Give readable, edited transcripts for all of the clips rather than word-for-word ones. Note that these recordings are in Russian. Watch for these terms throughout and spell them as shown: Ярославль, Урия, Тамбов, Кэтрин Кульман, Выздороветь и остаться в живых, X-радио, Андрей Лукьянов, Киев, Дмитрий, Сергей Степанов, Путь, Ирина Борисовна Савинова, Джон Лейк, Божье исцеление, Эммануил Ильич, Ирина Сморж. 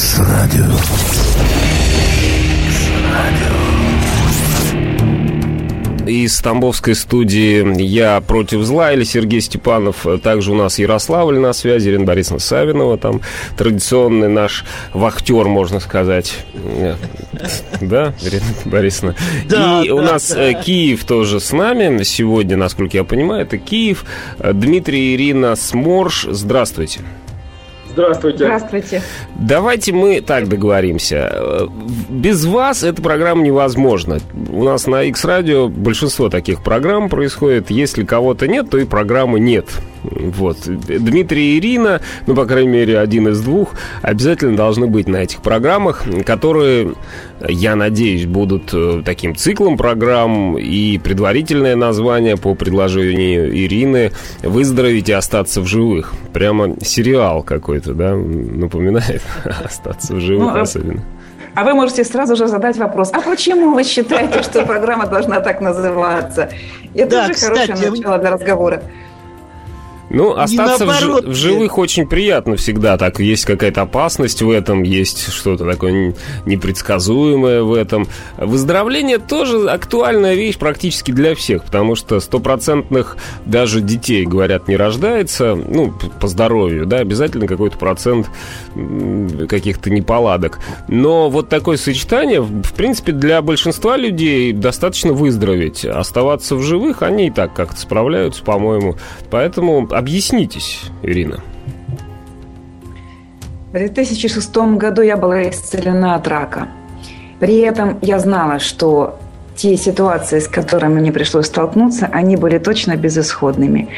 X-радио. Из тамбовской студии «Я против зла» или Сергей Степанов. Также у нас Ярославль на связи, Ирина Борисовна Савинова. Там традиционный наш вахтер, можно сказать. Да, Ирина Борисовна? И у нас Киев тоже с нами. Сегодня, насколько я понимаю, это Киев. Дмитрий и Ирина Сморж. Здравствуйте. Здравствуйте. Здравствуйте. Давайте мы так договоримся. Без вас эта программа невозможна. У нас на X-радио большинство таких программ происходит. Если кого-то нет, то и программы нет. Вот. Дмитрий и Ирина, ну, по крайней мере, один из двух, обязательно должны быть на этих программах, которые, я надеюсь, будут таким циклом программ. И предварительное название по предложению Ирины «Выздороветь и остаться в живых». Прямо сериал какой-то. Да, напоминает остаться в живых, ну, особенно. А вы можете сразу же задать вопрос: а почему вы считаете, что программа должна так называться? Это да, уже кстати, хорошее начало для разговора. Ну, остаться в живых очень приятно всегда. Так, есть какая-то опасность в этом, есть что-то такое непредсказуемое в этом. Выздоровление тоже актуальная вещь практически для всех, потому что 100% даже детей, говорят, не рождается, ну, по здоровью, да, обязательно какой-то процент каких-то неполадок. Но вот такое сочетание, в принципе, для большинства людей достаточно выздороветь. Оставаться в живых, они и так как-то справляются, по-моему. Поэтому... Объяснитесь, Ирина. В 2006 году я была исцелена от рака. При этом я знала, что те ситуации, с которыми мне пришлось столкнуться, они были точно безысходными.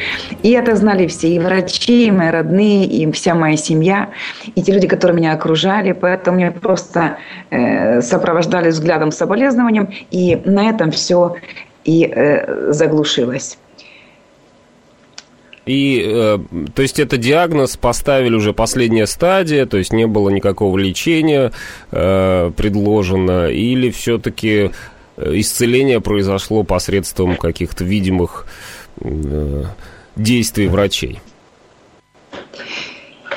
И это знали все, и врачи, и мои родные, и вся моя семья, и те люди, которые меня окружали. Поэтому меня просто сопровождали взглядом, соболезнованием, и на этом все и заглушилось. И, то есть, это диагноз поставили уже последняя стадия, то есть, не было никакого лечения предложено, или все-таки исцеление произошло посредством каких-то видимых действий врачей?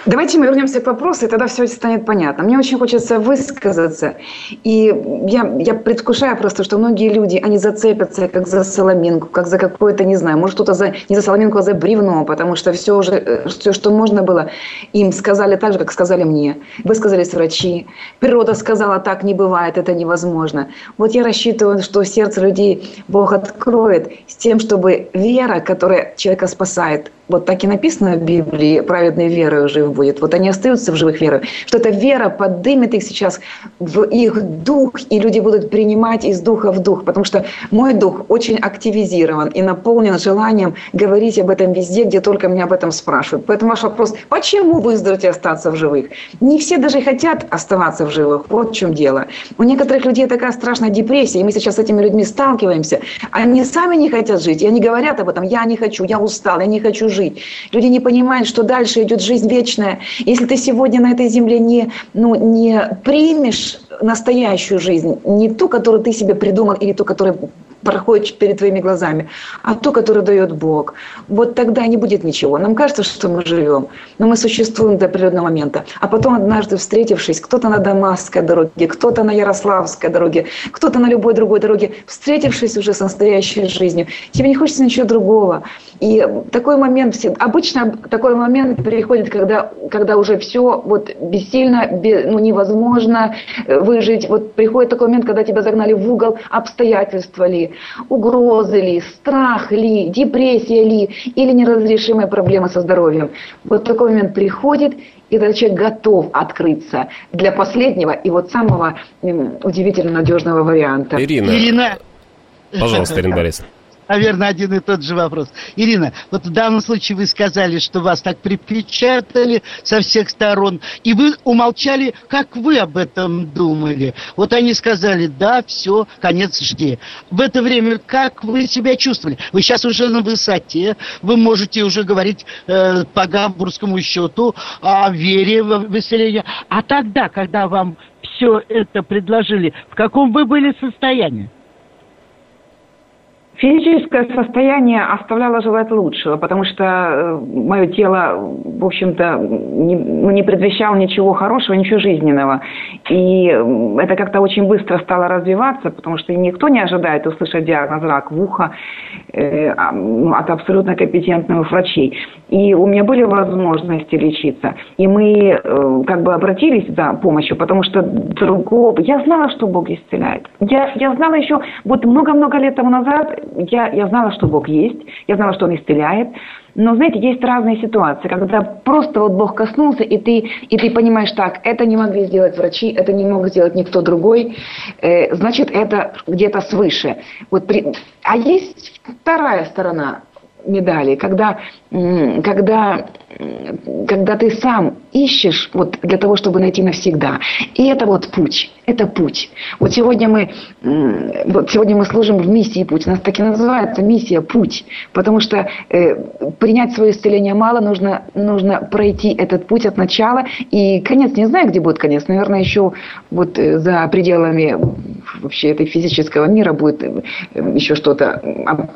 Давайте мы вернемся к вопросу, и тогда все станет понятно. Мне очень хочется высказаться. И я предвкушаю просто, что многие люди, они зацепятся как за соломинку, как за какое-то, не знаю, может, кто-то не за соломинку, а за бревно, потому что все, уже, все, что можно было, им сказали так же, как сказали мне. Высказались врачи. Природа сказала, так не бывает, это невозможно. Вот я рассчитываю, что сердце людей Бог откроет с тем, чтобы вера, которая человека спасает, вот так и написано в Библии, праведной верой жив будет. Вот они остаются в живых верах. Что эта вера поднимет их сейчас в их дух, и люди будут принимать из духа в дух. Потому что мой дух очень активизирован и наполнен желанием говорить об этом везде, где только меня об этом спрашивают. Поэтому ваш вопрос, почему выздороветь и остаться в живых? Не все даже хотят оставаться в живых. Вот в чем дело. У некоторых людей такая страшная депрессия, и мы сейчас с этими людьми сталкиваемся. Они сами не хотят жить, и они говорят об этом. Я не хочу, я устал, я не хочу жить. Люди не понимают, что дальше идет жизнь вечная. Если ты сегодня на этой земле не примешь настоящую жизнь, не ту, которую ты себе придумал, или ту, которая проходит перед твоими глазами, а ту, которую дает Бог, вот тогда не будет ничего. Нам кажется, что мы живем, но мы существуем до определенного момента. А потом, однажды встретившись, кто-то на Дамасской дороге, кто-то на Ярославской дороге, кто-то на любой другой дороге, встретившись уже с настоящей жизнью, тебе не хочется ничего другого. И такой момент, обычно такой момент приходит, когда уже все вот бессильно, невозможно выжить. Вот приходит такой момент, когда тебя загнали в угол обстоятельства ли, угрозы ли, страх ли, депрессия ли, или неразрешимая проблема со здоровьем. Вот такой момент приходит, и этот человек готов открыться для последнего и вот самого удивительно надежного варианта. Ирина. Пожалуйста, Ирина Борисовна. Наверное, один и тот же вопрос. Ирина, вот в данном случае вы сказали, что вас так припечатали со всех сторон, и вы умолчали, как вы об этом думали. Вот они сказали, да, все, конец, жди. В это время как вы себя чувствовали? Вы сейчас уже на высоте, вы можете уже говорить по гамбургскому счету о вере в выселение. А тогда, когда вам все это предложили, в каком вы были состоянии? Физическое состояние оставляло желать лучшего, потому что мое тело, в общем-то, не предвещало ничего хорошего, ничего жизненного. И это как-то очень быстро стало развиваться, потому что никто не ожидает услышать диагноз рак в ухо от абсолютно компетентных врачей. И у меня были возможности лечиться. И мы как бы обратились за помощью, потому что другого... Я знала, что Бог исцеляет. Я знала еще, вот много-много лет тому назад, я знала, что Бог есть, я знала, что Он исцеляет. Но, знаете, есть разные ситуации, когда просто вот Бог коснулся, и ты понимаешь, так, это не могли сделать врачи, это не мог сделать никто другой, значит, это где-то свыше. Вот А есть вторая сторона медали, когда ты сам ищешь вот для того, чтобы найти навсегда. И это вот путь. Это путь. Вот сегодня мы служим в миссии «Путь». У нас так и называется миссия «Путь». Потому что принять свое исцеление мало, нужно пройти этот путь от начала. И конец, не знаю, где будет конец. Наверное, еще вот за пределами вообще этой физического мира будет еще что-то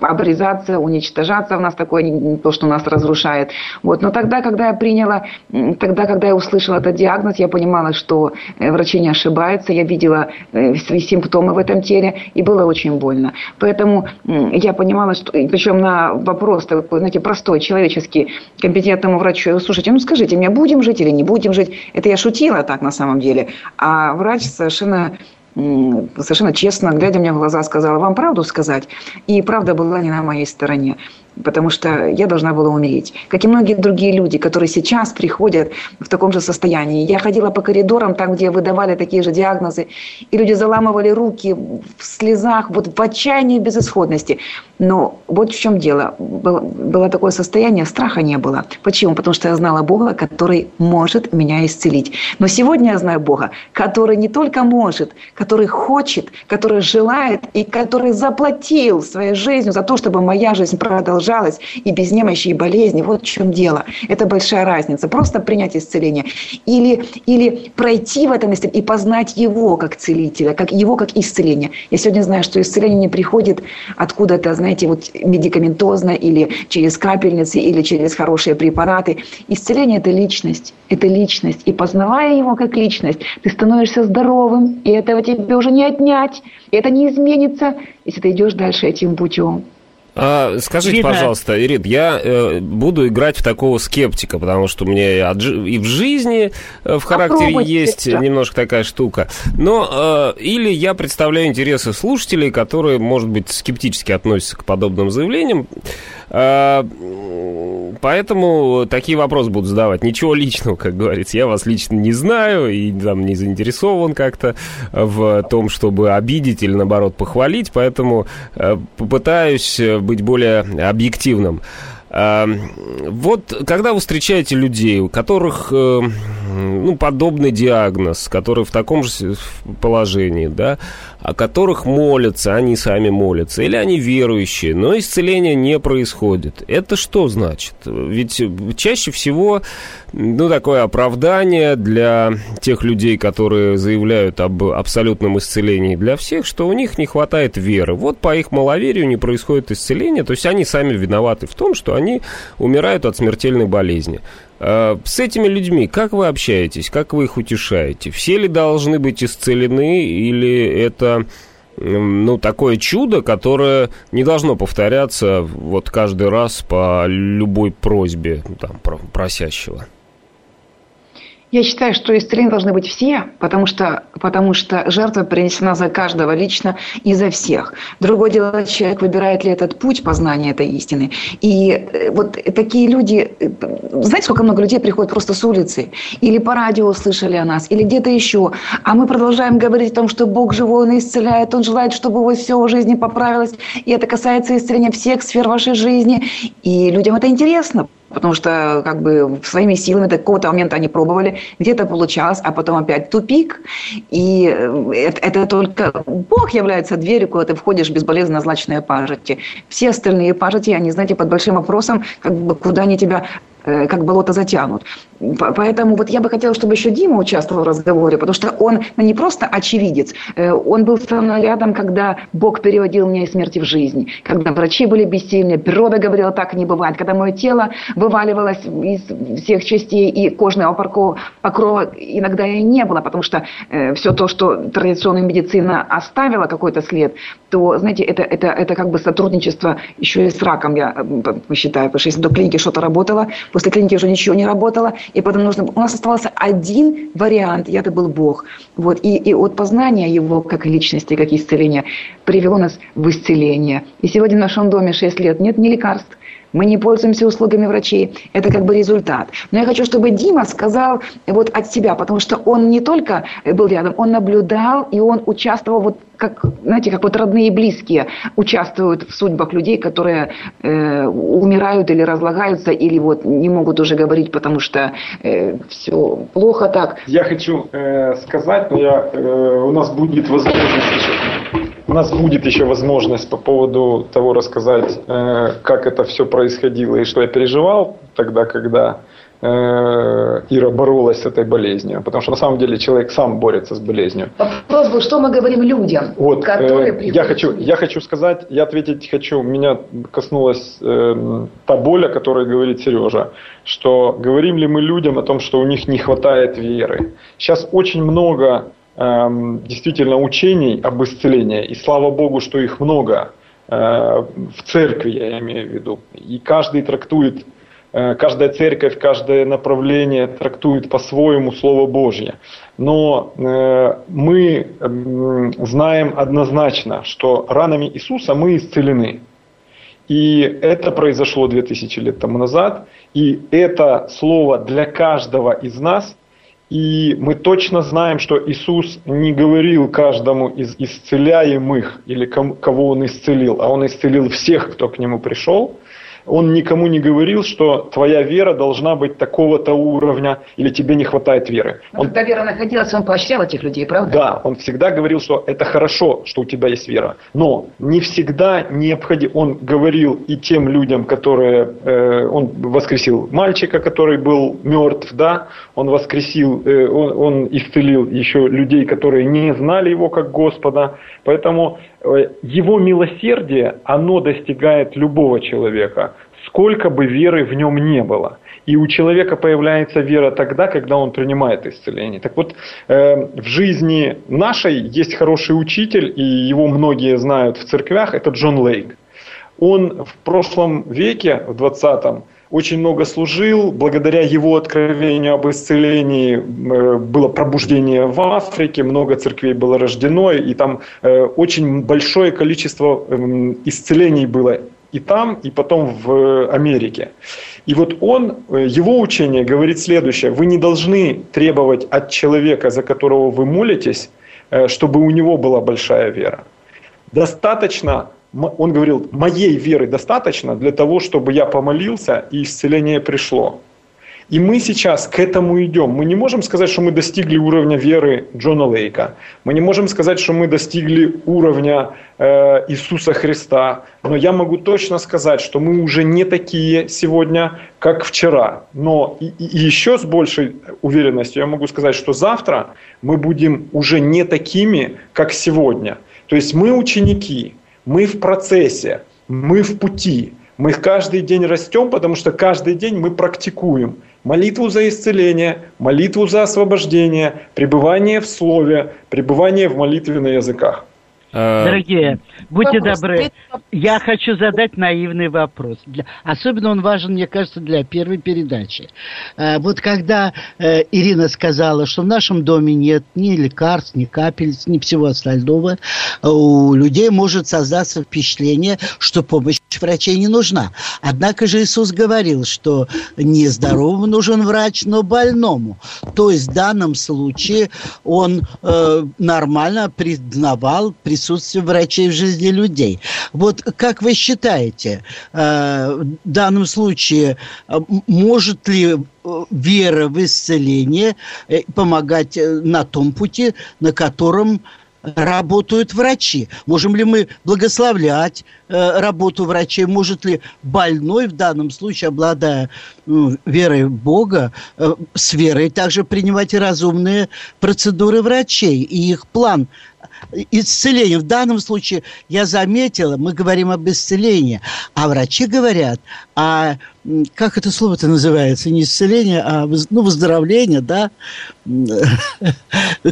обрезаться, уничтожаться. У нас такое, не то, что нас разрушает. Вот. Но когда я услышала этот диагноз, я понимала, что врачи не ошибаются, я видела свои симптомы в этом теле, и было очень больно. Поэтому я понимала, что, причем на вопрос такой, знаете, простой, человеческий, компетентному врачу, слушайте, ну скажите мне, будем жить или не будем жить? Это я шутила так на самом деле, а врач совершенно честно, глядя мне в глаза, сказала, вам правду сказать? И правда была не на моей стороне, потому что я должна была умереть. Как и многие другие люди, которые сейчас приходят в таком же состоянии. Я ходила по коридорам, там, где выдавали такие же диагнозы, и люди заламывали руки в слезах, вот в отчаянии, безысходности. Но вот в чем дело. Было такое состояние, страха не было. Почему? Потому что я знала Бога, который может меня исцелить. Но сегодня я знаю Бога, который не только может, который хочет, который желает и который заплатил своей жизнью за то, чтобы моя жизнь продолжалась. И без немощи, и болезни. Вот в чем дело. Это большая разница. Просто принять исцеление. Или пройти в этом исцелении и познать Его как целителя, Его как исцеление. Я сегодня знаю, что исцеление не приходит откуда-то, знаете, вот медикаментозно, или через капельницы, или через хорошие препараты. Исцеление – это личность. Это личность. И познавая Его как личность, ты становишься здоровым, и этого тебе уже не отнять. И это не изменится, если ты идешь дальше этим путем. Скажите, Ирина, пожалуйста, Ирина, я буду играть в такого скептика, потому что у меня и в жизни в характере есть немножко такая штука. Но или я представляю интересы слушателей, которые, может быть, скептически относятся к подобным заявлениям. Поэтому такие вопросы буду задавать. Ничего личного, как говорится. Я вас лично не знаю и там не заинтересован как-то в том, чтобы обидеть или, наоборот, похвалить. Поэтому попытаюсь быть более объективным. Вот когда вы встречаете людей, у которых подобный диагноз, которые в таком же положении, да, о которых молятся, они сами молятся, или они верующие, но исцеление не происходит. Это что значит? Ведь чаще всего, такое оправдание для тех людей, которые заявляют об абсолютном исцелении для всех, что у них не хватает веры. Вот по их маловерию не происходит исцеление, то есть они сами виноваты в том, что они умирают от смертельной болезни. С этими людьми как вы общаетесь, как вы их утешаете? Все ли должны быть исцелены, или это такое чудо, которое не должно повторяться вот каждый раз по любой просьбе просящего? Я считаю, что исцелены должны быть все, потому что жертва принесена за каждого лично и за всех. Другое дело, человек выбирает ли этот путь познания этой истины. И вот такие люди... Знаете, сколько много людей приходят просто с улицы? Или по радио слышали о нас, или где-то еще. А мы продолжаем говорить о том, что Бог живой, Он исцеляет, Он желает, чтобы у вас все в жизни поправилось. И это касается исцеления всех сфер вашей жизни. И людям это интересно. Потому что своими силами до какого-то момента они пробовали, где-то получалось, а потом опять тупик. И это только Бог является дверью, куда ты входишь безболезненно в злачные пажити. Все остальные пажити, они, знаете, под большим вопросом, куда они тебя как болото затянут. Поэтому вот я бы хотела, чтобы еще Дима участвовал в разговоре, потому что он не просто очевидец, он был со мной рядом, когда Бог переводил меня из смерти в жизнь, когда врачи были бессильны, природа говорила, так не бывает, когда мое тело вываливалось из всех частей, и кожного покрова иногда и не было, потому что все то, что традиционная медицина оставила какой-то след, то, знаете, это как бы сотрудничество еще и с раком, я считаю, потому что если до клиники что-то работало, после клиники уже ничего не работало, и потом нужно... У нас оставался один вариант, и это был Бог. Вот. И от познания его как личности, как исцеления, привело нас в исцеление. И сегодня в нашем доме 6 лет нет ни лекарств, мы не пользуемся услугами врачей. Это как бы результат. Но я хочу, чтобы Дима сказал вот от себя, потому что он не только был рядом, он наблюдал, и он участвовал, вот как, знаете, как вот родные и близкие участвуют в судьбах людей, которые умирают или разлагаются, или вот не могут уже говорить, потому что все плохо так. Я хочу сказать, но у нас будет возможность... У нас будет еще возможность по поводу того рассказать, как это все происходило и что я переживал тогда, когда Ира боролась с этой болезнью. Потому что на самом деле человек сам борется с болезнью. Вопрос был, что мы говорим людям, вот, которые приходят. Я хочу сказать, я ответить хочу. Меня коснулась та боль, о которой говорит Сережа. Что говорим ли мы людям о том, что у них не хватает веры. Сейчас очень много... действительно учений об исцелении, и слава Богу, что их много в церкви, я имею в виду, и каждый трактует, каждая церковь, каждое направление трактует по-своему Слово Божье, но мы знаем однозначно, что ранами Иисуса мы исцелены. И это произошло 2000 лет тому назад, и это слово для каждого из нас. И мы точно знаем, что Иисус не говорил каждому из исцеляемых, или кого Он исцелил, а Он исцелил всех, кто к Нему пришел. Он никому не говорил, что твоя вера должна быть такого-то уровня, или тебе не хватает веры. Когда вера находилась, Он поощрял этих людей, правда? Да, Он всегда говорил, что это хорошо, что у тебя есть вера. Но не всегда необходимо. Он говорил и тем людям, которые... он воскресил мальчика, который был мертв, да? Он воскресил, он исцелил еще людей, которые не знали Его как Господа. Поэтому Его милосердие, оно достигает любого человека, сколько бы веры в нем не было. И у человека появляется вера тогда, когда он принимает исцеление. Так вот, в жизни нашей есть хороший учитель, и его многие знают в церквях, это Джон Лейк. Он в прошлом веке, в 20-м, очень много служил, благодаря его откровению об исцелении было пробуждение в Африке, много церквей было рождено, и там очень большое количество исцелений было и там, и потом в Америке. И вот он, его учение говорит следующее: вы не должны требовать от человека, за которого вы молитесь, чтобы у него была большая вера. Достаточно... Он говорил, моей веры достаточно для того, чтобы я помолился и исцеление пришло. И мы сейчас к этому идем. Мы не можем сказать, что мы достигли уровня веры Джона Лейка. Мы не можем сказать, что мы достигли уровня Иисуса Христа. Но я могу точно сказать, что мы уже не такие сегодня, как вчера. Но и еще с большей уверенностью я могу сказать, что завтра мы будем уже не такими, как сегодня. То есть мы ученики. Мы в процессе, мы в пути, мы каждый день растем, потому что каждый день мы практикуем молитву за исцеление, молитву за освобождение, пребывание в слове, пребывание в молитве на языках. Дорогие, будьте добры, я хочу задать наивный вопрос. Особенно он важен, мне кажется, для первой передачи. Вот когда Ирина сказала, что в нашем доме нет ни лекарств, ни капельниц, ни всего остального, у людей может создаться впечатление, что помощь врачей не нужна. Однако же Иисус говорил, что не здоровому нужен врач, но больному. То есть в данном случае он нормально признавал присутствие врачей в жизни людей. Вот как вы считаете, в данном случае может ли вера в исцеление помогать на том пути, на котором работают врачи. Можем ли мы благословлять работу врачей? Может ли больной в данном случае, обладая верой в Бога, с верой также принимать разумные процедуры врачей и их план исцеления? В данном случае я заметила, мы говорим об исцелении, а врачи говорят о, как это слово-то называется, не исцеление, а выздоровление, да?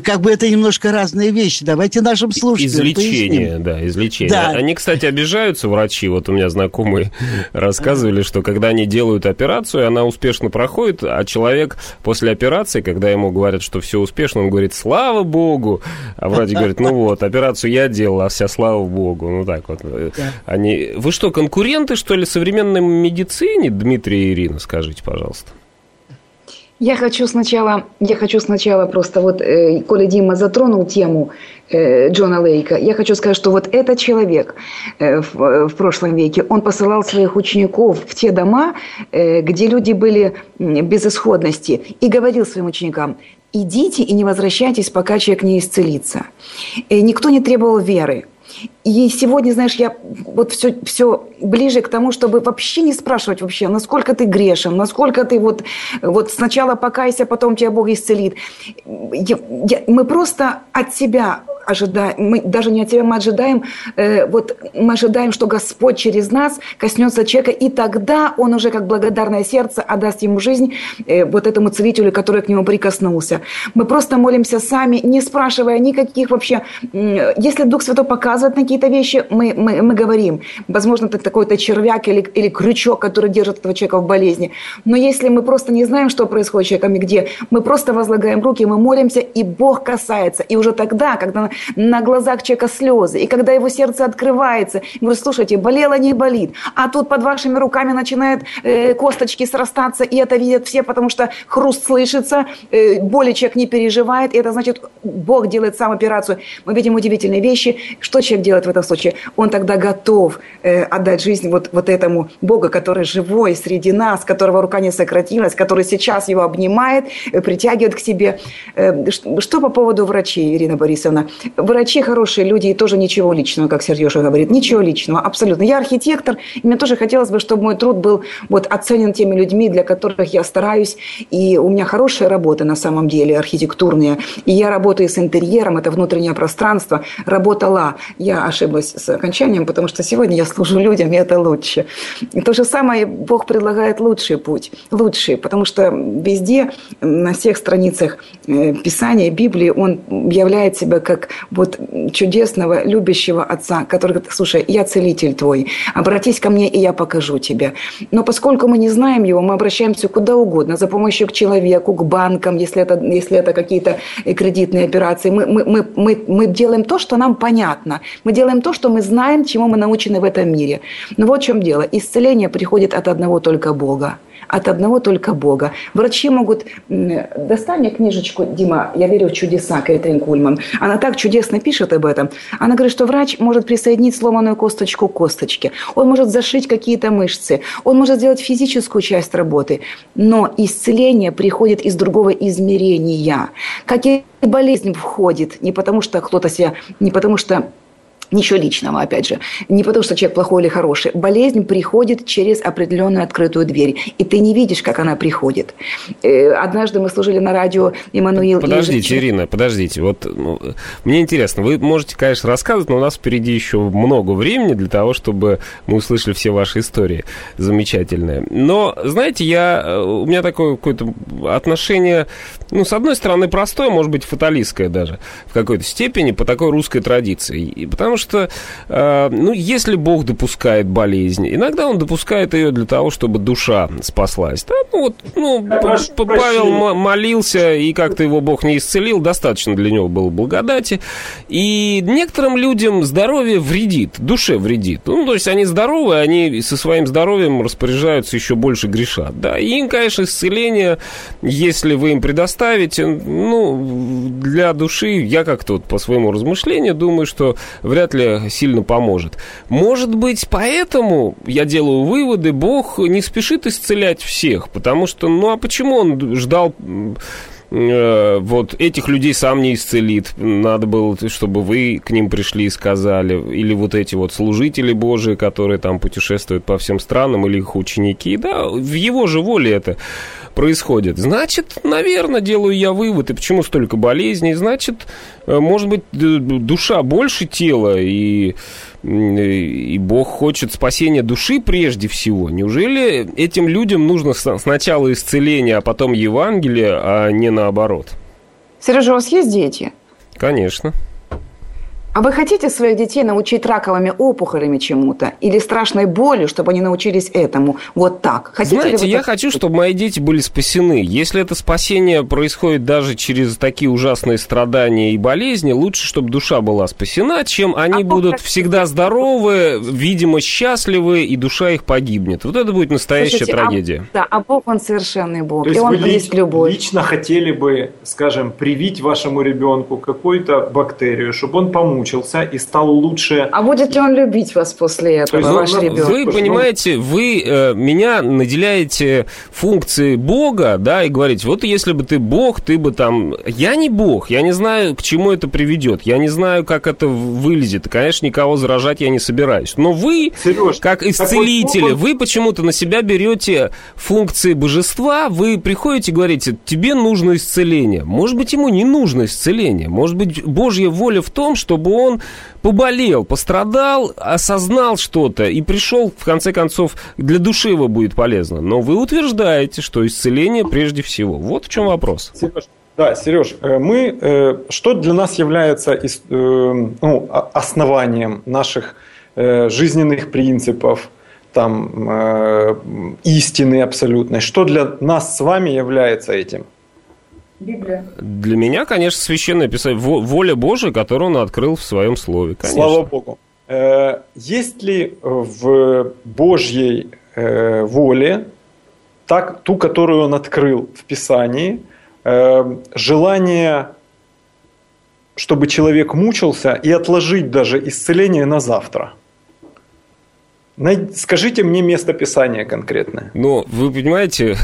Как бы это немножко разные вещи. Давайте нашим слушателям излечение, поясним. Да, излечение. Да. Они, кстати, обижаются, врачи. Вот у меня знакомые рассказывали, что когда они делают операцию, она успешно проходит, а человек после операции, когда ему говорят, что все успешно, он говорит: слава богу. А врач говорит: ну вот, операцию я делал, а вся слава богу. Ну так вот. Да. Они... Вы что, конкуренты, что ли, современной медицине, Дмитрий и Ирина, скажите, пожалуйста. Я хочу сначала просто вот, коли Дима затронул тему Джона Лейка, я хочу сказать, что вот этот человек в прошлом веке, он посылал своих учеников в те дома, где люди были в безысходности, и говорил своим ученикам: идите и не возвращайтесь, пока человек не исцелится. Никто не требовал веры. И сегодня, знаешь, я вот все ближе к тому, чтобы вообще не спрашивать вообще, насколько ты грешен, насколько ты вот сначала покайся, потом тебя Бог исцелит. Мы просто от себя ожидаем, мы даже не от тебя, мы ожидаем, что Господь через нас коснется человека, и тогда он уже как благодарное сердце отдаст ему жизнь, вот этому целителю, который к нему прикоснулся. Мы просто молимся сами, не спрашивая никаких вообще. Если Дух Святой показывает на какие-то вещи, мы говорим. Возможно, это такой-то червяк или крючок, который держит этого человека в болезни. Но если мы просто не знаем, что происходит с человеком и где, мы просто возлагаем руки, мы молимся, и Бог касается. И уже тогда, когда на глазах человека слезы, и когда его сердце открывается, говорит: слушайте, болело, не болит, а тут под вашими руками начинают косточки срастаться, и это видят все, потому что хруст слышится, боли человек не переживает, и это значит, Бог делает сам операцию. Мы видим удивительные вещи. Что человек делает в этом случае? Он тогда готов отдать жизнь вот этому Богу, который живой среди нас, которого рука не сократилась, который сейчас его обнимает, притягивает к себе. Что по поводу врачей, Ирина Борисовна? Врачи хорошие люди, и тоже ничего личного, как Сережа говорит. Ничего личного, абсолютно. Я архитектор, и мне тоже хотелось бы, чтобы мой труд был оценен теми людьми, для которых я стараюсь. И у меня хорошие работы на самом деле, архитектурные. И я работаю с интерьером, это внутреннее пространство. Работала. Я ошиблась с окончанием, потому что сегодня я служу людям, и это лучше. И то же самое Бог предлагает лучший путь. Лучший, потому что везде, на всех страницах Писания, Библии, Он являет себя как чудесного, любящего отца, который говорит: слушай, я целитель твой, обратись ко мне, и я покажу тебе. Но поскольку мы не знаем его, мы обращаемся куда угодно, за помощью к человеку, к банкам, если это какие-то кредитные операции. Мы делаем то, что нам понятно. Мы делаем то, что мы знаем, чему мы научены в этом мире. Но вот в чем дело. Исцеление приходит от одного только Бога. От одного только Бога. Врачи могут... Достань мне книжечку, Дима, «Я верю в чудеса», Кэтрин Кульман. Она так чудесно пишет об этом. Она говорит, что врач может присоединить сломанную косточку к косточке. Он может зашить какие-то мышцы. Он может сделать физическую часть работы. Но исцеление приходит из другого измерения. Как и болезнь входит. Ничего личного, опять же. Не потому, что человек плохой или хороший. Болезнь приходит через определенную открытую дверь. И ты не видишь, как она приходит. Однажды мы служили на радио Эммануил Ильич. Подождите, Ирина, подождите. Мне интересно, вы можете, конечно, рассказывать, но у нас впереди еще много времени для того, чтобы мы услышали все ваши истории замечательные. Но, знаете, у меня такое какое-то отношение, с одной стороны, простое, может быть, фаталистское даже, в какой-то степени, по такой русской традиции. И потому что, если Бог допускает болезнь, иногда Он допускает ее для того, чтобы душа спаслась. Да? Павел молился, и как-то его Бог не исцелил, достаточно для него было благодати. И некоторым людям здоровье вредит, душе вредит. То есть они здоровы, они со своим здоровьем распоряжаются, еще больше грешат. Да? И им, конечно, исцеление, если вы им предоставите, для души, я как-то по своему размышлению думаю, что вряд ли сильно поможет. Может быть, поэтому, я делаю выводы, Бог не спешит исцелять всех, потому что, почему Он ждал вот этих людей сам не исцелит, надо было, чтобы вы к ним пришли и сказали, или вот эти вот служители Божии, которые там путешествуют по всем странам, или их ученики, да, в его же воле это происходит. Значит, наверное, делаю я вывод, и почему столько болезней, значит, может быть, душа больше тела, и Бог хочет спасения души прежде всего. Неужели этим людям нужно сначала исцеление, а потом Евангелие, а не наоборот? Сережа, у вас есть дети? Конечно. А вы хотите своих детей научить раковыми опухолями чему-то? Или страшной боли, чтобы они научились этому? Вот так. Хотите Знаете, я хочу, чтобы мои дети были спасены. Если это спасение происходит даже через такие ужасные страдания и болезни, лучше, чтобы душа была спасена, чем они будут всегда здоровы, видимо, счастливы, и душа их погибнет. Вот это будет настоящая трагедия. А Бог, Он совершенный Бог. То есть и Он есть любовь. Лично хотели бы, скажем, привить вашему ребенку какую-то бактерию, чтобы он помучился и стал лучше. А будет ли он любить вас после этого, ваш ребенок? Вы понимаете, вы меня наделяете функцией Бога, да, и говорите, вот если бы ты Бог, ты бы там... Я не Бог, я не знаю, к чему это приведет, я не знаю, как это вылезет. Конечно, никого заражать я не собираюсь. Но вы, Сереж, как исцелители, вы почему-то на себя берете функции божества, вы приходите и говорите, тебе нужно исцеление. Может быть, ему не нужно исцеление. Может быть, Божья воля в том, чтобы он поболел, пострадал, осознал что-то и пришел, в конце концов, для души его будет полезно. Но вы утверждаете, что исцеление прежде всего. Вот в чем вопрос. Да, Сереж, мы, что для нас является основанием наших жизненных принципов, там, истины абсолютной, что для нас с вами является этим? Библия. Для меня, конечно, священное писание, воля Божия, которую он открыл в своем слове, конечно. Слава Богу. Есть ли в Божьей воле, так, ту, которую он открыл в Писании, желание, чтобы человек мучился, и отложить даже исцеление на завтра? Скажите мне место Писания конкретное. Ну, вы понимаете,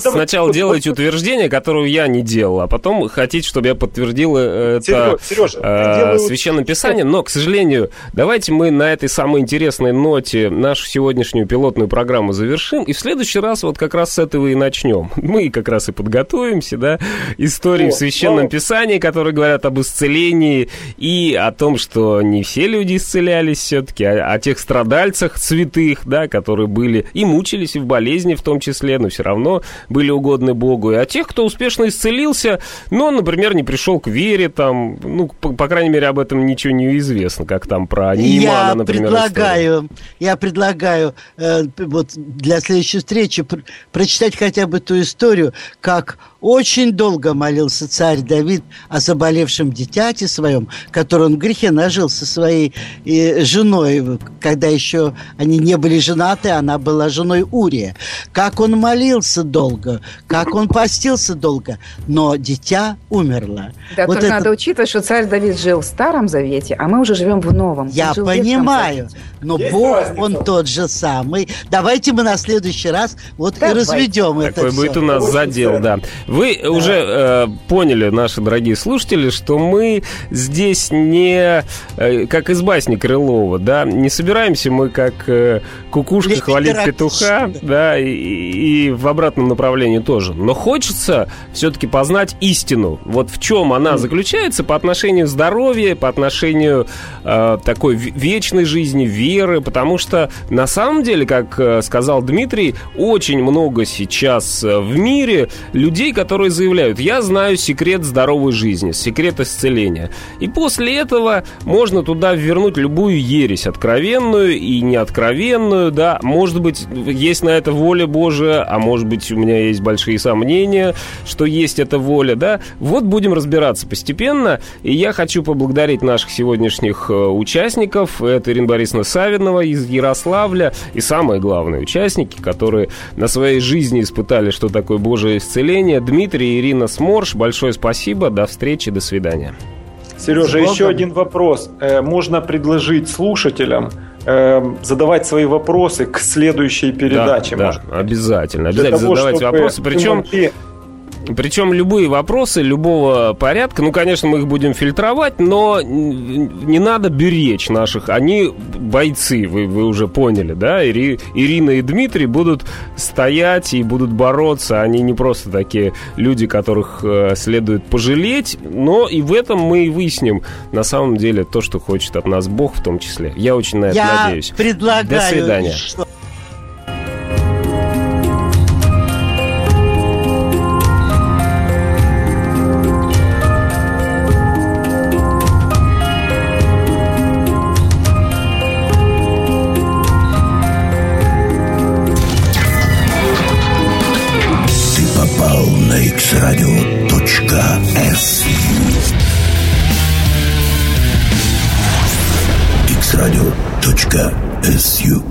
сначала делаете утверждение, которое я не делал, а потом хотите, чтобы я подтвердил это Священным Писанием. Но, к сожалению, давайте мы на этой самой интересной ноте нашу сегодняшнюю пилотную программу завершим, и в следующий раз вот как раз с этого и начнем. Мы как раз и подготовимся, да, истории в Священном Писании, которые говорят об исцелении и о том, что не все люди исцелялись все-таки, а о тех страдальцах святых, да, которые были и мучились, и в болезни в том числе, но все равно были угодны Богу. И о тех, кто успешно исцелился, но, например, не пришел к вере, там, ну, по крайней мере, об этом ничего не известно, как там про Неймана, например. Я предлагаю вот для следующей встречи прочитать хотя бы ту историю, как очень долго молился царь Давид о заболевшем дитяте своем, который он в грехе нажил со своей женой, когда еще они не были женаты, она была женой Урия. Как он молился долго, как он постился долго, но дитя умерло. Да, вот это... надо учитывать, что царь Давид жил в Старом Завете, а мы уже живем в Новом. Я понимаю, но есть Бог, разница. Он тот же самый. Давайте мы на следующий раз и разведем это все. Такой будет у нас задел, да. Вы уже поняли, наши дорогие слушатели, что мы здесь не как из басни Крылова, да, не собираемся мы как кукушка хвалить петуха, да, и в обратном направлении тоже. Но хочется все-таки познать истину. Вот в чем она заключается по отношению к здоровью, по отношению такой вечной жизни, веры, потому что на самом деле, как сказал Дмитрий, очень много сейчас в мире людей, которые заявляют, я знаю секрет здоровой жизни, секрет исцеления. И после этого можно туда вернуть любую ересь, откровенную и неоткровенную, да, может быть, есть на это воля Божия, а может быть, у меня есть большие сомнения, что есть эта воля, да. Вот будем разбираться постепенно, и я хочу поблагодарить наших сегодняшних участников, это Ирина Борисовна Савинова из Ярославля, и самые главные участники, которые на своей жизни испытали, что такое Божие исцеление, Дмитрий и Ирина Сморж. Большое спасибо. До встречи. До свидания. Сережа, еще один вопрос. Можно предложить слушателям задавать свои вопросы к следующей передаче. Да, обязательно. Обязательно задавать вопросы. Причем... Причем любые вопросы любого порядка, ну, конечно, мы их будем фильтровать, но не надо беречь наших. Они бойцы, вы уже поняли, да? Ирина и Дмитрий будут стоять и будут бороться. Они не просто такие люди, которых следует пожалеть, но и в этом мы и выясним на самом деле то, что хочет от нас Бог в том числе. Я очень на это надеюсь. Предлагаю. До свидания. X-радио.с. X-радио.su